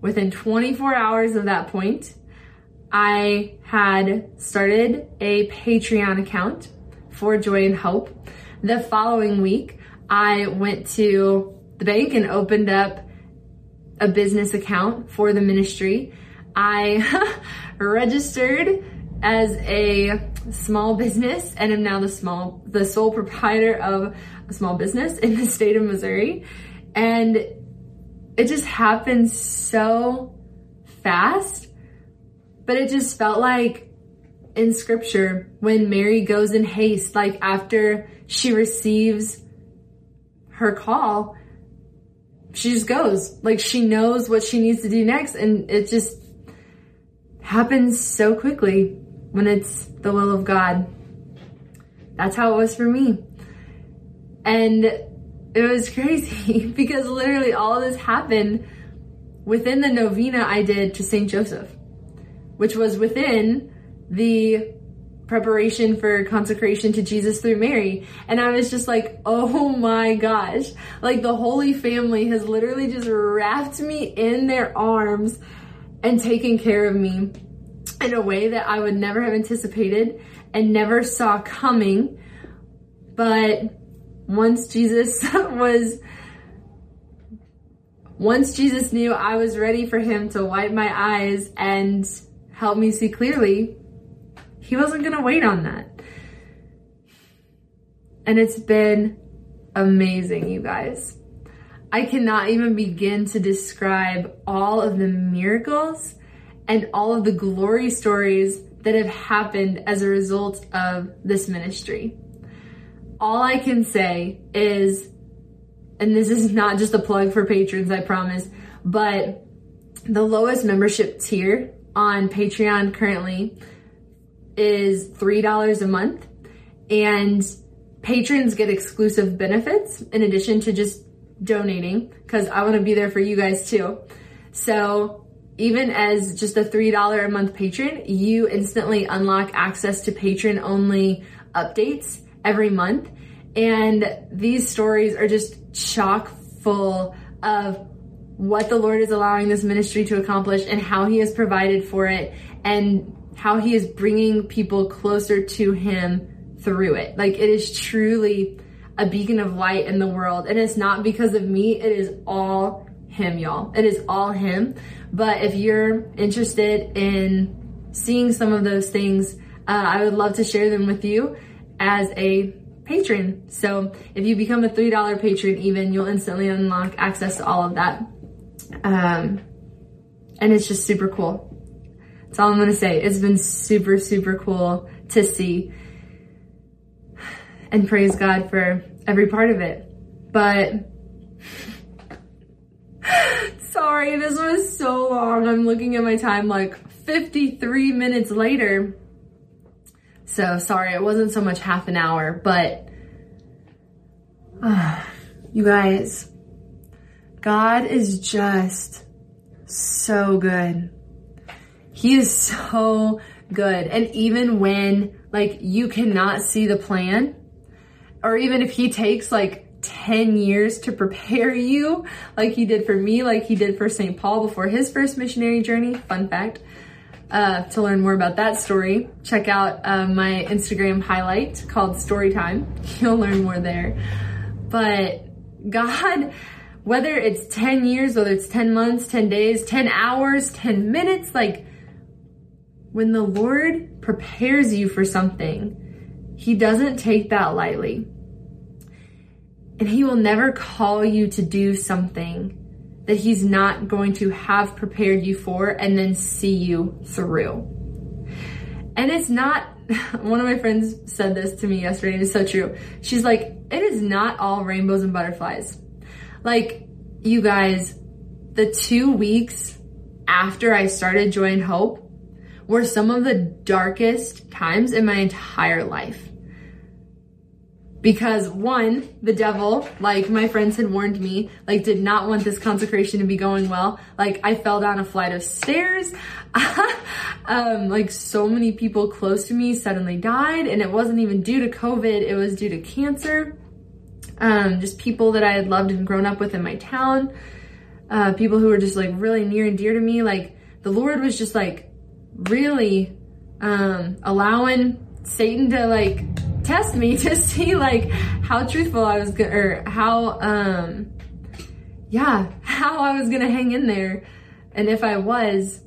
within twenty-four hours of that point, I had started a Patreon account for Joy and Hope. The following week, I went to the bank and opened up a business account for the ministry. I registered as a small business and am now the small, the sole proprietor of a small business in the state of Missouri. And it just happened so fast, but it just felt like in scripture, when Mary goes in haste, like after she receives her call, she just goes, like she knows what she needs to do next. And it just happens so quickly when it's the will of God. That's how it was for me. And it was crazy because literally all this happened within the novena I did to Saint Joseph, which was within the preparation for consecration to Jesus through Mary. And I was just like, oh my gosh, like the Holy Family has literally just wrapped me in their arms and taken care of me in a way that I would never have anticipated and never saw coming. But once Jesus was, once Jesus knew I was ready for him to wipe my eyes and help me see clearly, he wasn't going to wait on that. And it's been amazing, you guys. I cannot even begin to describe all of the miracles and all of the glory stories that have happened as a result of this ministry. All I can say is, and this is not just a plug for patrons, I promise, but the lowest membership tier on Patreon currently is three dollars a month, and patrons get exclusive benefits in addition to just donating, because I want to be there for you guys too. So even as just a three dollars a month patron, you instantly unlock access to patron only updates every month. And these stories are just chock full of what the Lord is allowing this ministry to accomplish and how he has provided for it and how he is bringing people closer to him through it. Like, it is truly a beacon of light in the world. And it's not because of me. It is all him, y'all. It is all him. But if you're interested in seeing some of those things, uh, I would love to share them with you as a patron. So if you become a three dollar patron even, you'll instantly unlock access to all of that. Um, and it's just super cool. That's all I'm going to say. It's been super, super cool to see, and praise God for every part of it. But sorry, this was so long. I'm looking at my time like fifty-three minutes later. So sorry, it wasn't so much half an hour, but uh, you guys, God is just so good. He is so good. And even when like you cannot see the plan, or even if he takes like ten years to prepare you, like he did for me, like he did for Saint Paul before his first missionary journey, fun fact, uh, to learn more about that story, check out uh, my Instagram highlight called Story Time. You'll learn more there. But God, whether it's ten years, whether it's ten months, ten days, ten hours, ten minutes, like, when the Lord prepares you for something, he doesn't take that lightly. And he will never call you to do something that he's not going to have prepared you for and then see you through. And it's not, one of my friends said this to me yesterday, and it's so true. She's like, it is not all rainbows and butterflies. Like, you guys, the two weeks after I started Joyinhope were some of the darkest times in my entire life. Because one, the devil, like my friends had warned me, like did not want this consecration to be going well. Like I fell down a flight of stairs. um, like so many people close to me suddenly died, and it wasn't even due to COVID. It was due to cancer. Um, just people that I had loved and grown up with in my town. Uh, people who were just like really near and dear to me. Like the Lord was just like really um, allowing Satan to like test me to see like how truthful I was gonna, or how, um, yeah, how I was gonna hang in there. And if I was,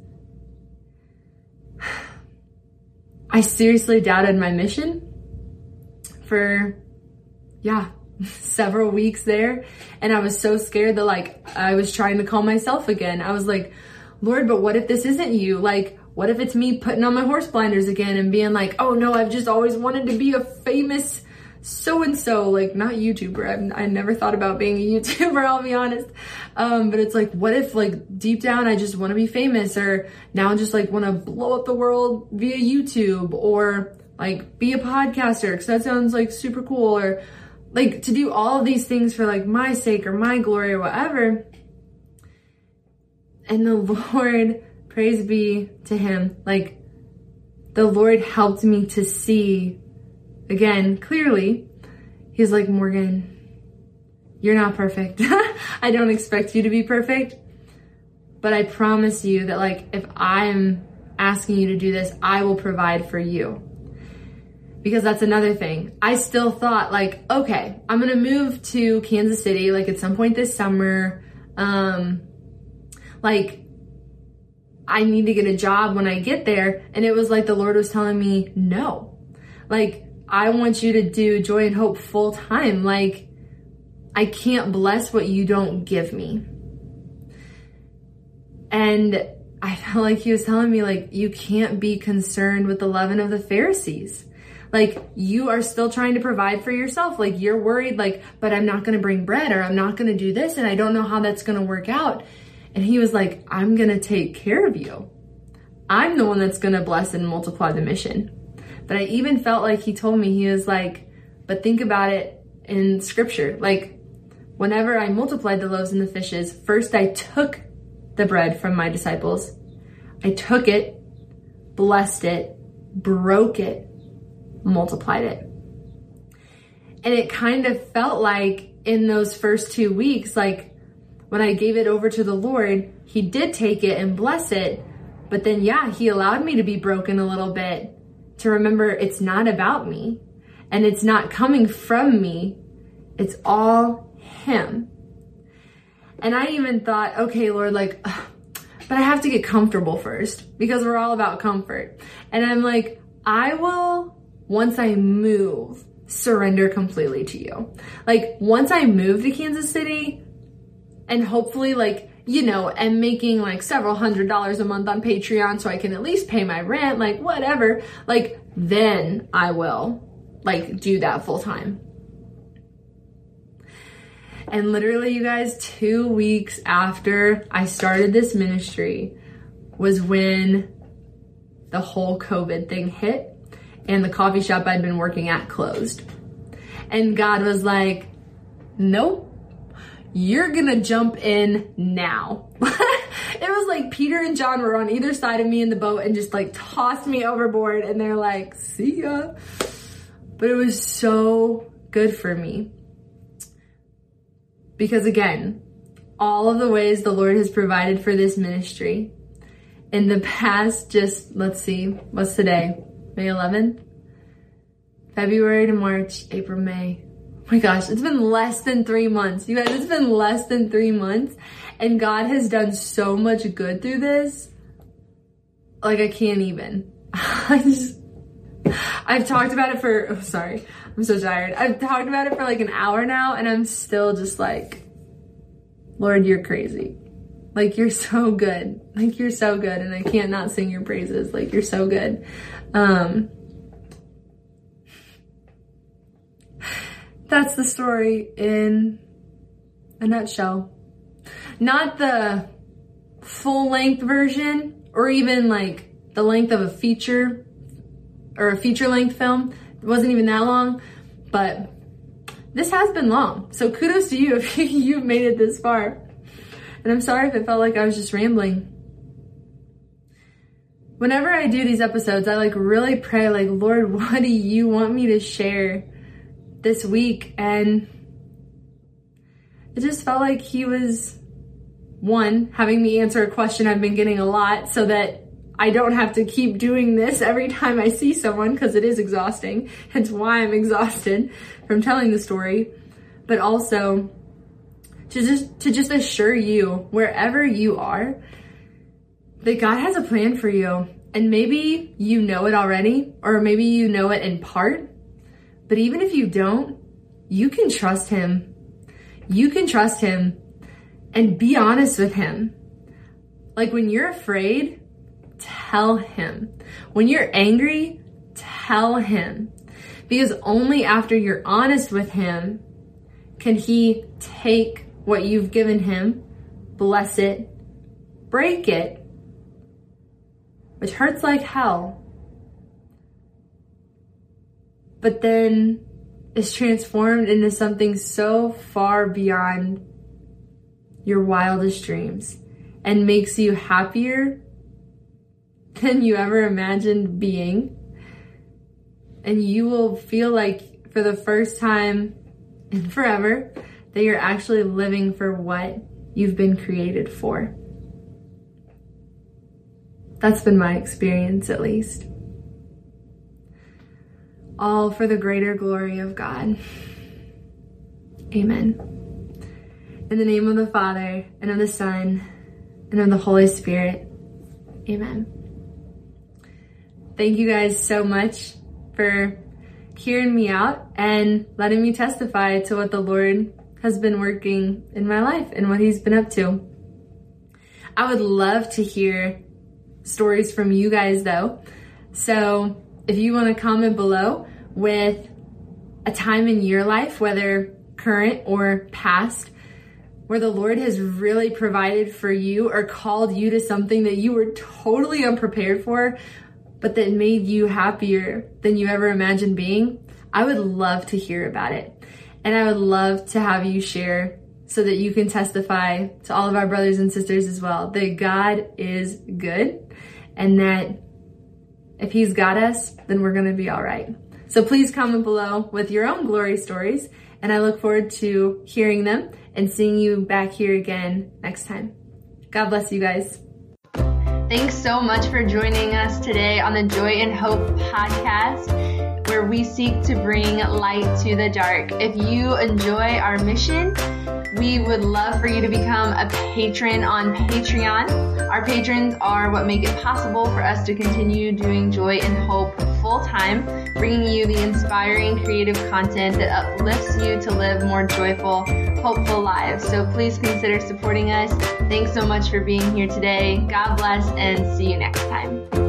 I seriously doubted my mission for, yeah, several weeks there. And I was so scared that like, I was trying to call myself again. I was like, Lord, but what if this isn't you? Like, what if it's me putting on my horse blinders again and being like, oh no, I've just always wanted to be a famous so-and-so, like not YouTuber. I, I never thought about being a YouTuber, I'll be honest. Um, but it's like, what if like deep down, I just want to be famous, or now I just like want to blow up the world via YouTube, or like be a podcaster, cause that sounds like super cool, or like to do all of these things for like my sake or my glory or whatever. And the Lord, praise be to him. Like the Lord helped me to see again, clearly. He's like, Morgan, you're not perfect. I don't expect you to be perfect, but I promise you that like, if I'm asking you to do this, I will provide for you. Because that's another thing. I still thought like, okay, I'm going to move to Kansas City, like at some point this summer. Um, like, I need to get a job when I get there. And it was like the Lord was telling me, no, like I want you to do Joyinhope full time. Like I can't bless what you don't give me. And I felt like he was telling me like, you can't be concerned with the leaven of the Pharisees. Like you are still trying to provide for yourself. Like you're worried like, but I'm not going to bring bread, or I'm not going to do this. And I don't know how that's going to work out. And he was like, I'm going to take care of you. I'm the one that's going to bless and multiply the mission. But I even felt like he told me, he was like, but think about it in scripture. Like whenever I multiplied the loaves and the fishes, first I took the bread from my disciples. I took it, blessed it, broke it, multiplied it. And it kind of felt like in those first two weeks, like, when I gave it over to the Lord, he did take it and bless it. But then, yeah, he allowed me to be broken a little bit, to remember it's not about me and it's not coming from me. It's all him. And I even thought, okay, Lord, like, ugh, but I have to get comfortable first, because we're all about comfort. And I'm like, I will, once I move, surrender completely to you. Like once I move to Kansas City, and hopefully like, you know, and making like several hundred dollars a month on Patreon so I can at least pay my rent, like whatever, like then I will like do that full time. And literally you guys, two weeks after I started this ministry was when the whole COVID thing hit and the coffee shop I'd been working at closed. And God was like, nope. You're gonna jump in now. It was like Peter and John were on either side of me in the boat and just like tossed me overboard, and they're like, see ya. But it was so good for me. Because again, all of the ways the Lord has provided for this ministry in the past, just, let's see, what's today? May eleventh? February to March, April, May. Oh my gosh, it's been less than three months. You guys, it's been less than three months. And God has done so much good through this. Like I can't even. I just, I've talked about it for, oh, sorry, I'm so tired. I've talked about it for like an hour now, and I'm still just like, Lord, you're crazy. Like, you're so good. Like, you're so good. And I can't not sing your praises. Like, you're so good. Um, that's the story in a nutshell. Not the full length version or even like the length of a feature or a feature length film. It wasn't even that long, but this has been long. So kudos to you if you've made it this far. And I'm sorry if it felt like I was just rambling. Whenever I do these episodes, I like really pray, like, Lord, what do you want me to share this week? And it just felt like he was, one, having me answer a question I've been getting a lot so that I don't have to keep doing this every time I see someone, because it is exhausting. Hence why I'm exhausted from telling the story. But also to just to just assure you, wherever you are, that God has a plan for you. And maybe you know it already, or maybe you know it in part. But even if you don't, you can trust him. You can trust him and be honest with him. Like, when you're afraid, tell him. When you're angry, tell him. Because only after you're honest with him can he take what you've given him, bless it, break it, which hurts like hell, but then is transformed into something so far beyond your wildest dreams and makes you happier than you ever imagined being. And you will feel like, for the first time in forever, that you're actually living for what you've been created for. That's been my experience, at least. All for the greater glory of God. Amen. In the name of the Father, and of the Son, and of the Holy Spirit. Amen. Thank you guys so much for hearing me out and letting me testify to what the Lord has been working in my life and what he's been up to. I would love to hear stories from you guys, though. So if you want to comment below with a time in your life, whether current or past, where the Lord has really provided for you or called you to something that you were totally unprepared for, but that made you happier than you ever imagined being, I would love to hear about it. And I would love to have you share so that you can testify to all of our brothers and sisters as well, that God is good and that if he's got us, then we're gonna be all right. So please comment below with your own glory stories, and I look forward to hearing them and seeing you back here again next time. God bless you guys. Thanks so much for joining us today on the Joyinhope podcast, where we seek to bring light to the dark. If you enjoy our mission, we would love for you to become a patron on Patreon. Our patrons are what make it possible for us to continue doing Joy and Hope full-time, bringing you the inspiring creative content that uplifts you to live more joyful, hopeful lives. So please consider supporting us. Thanks so much for being here today. God bless, and see you next time.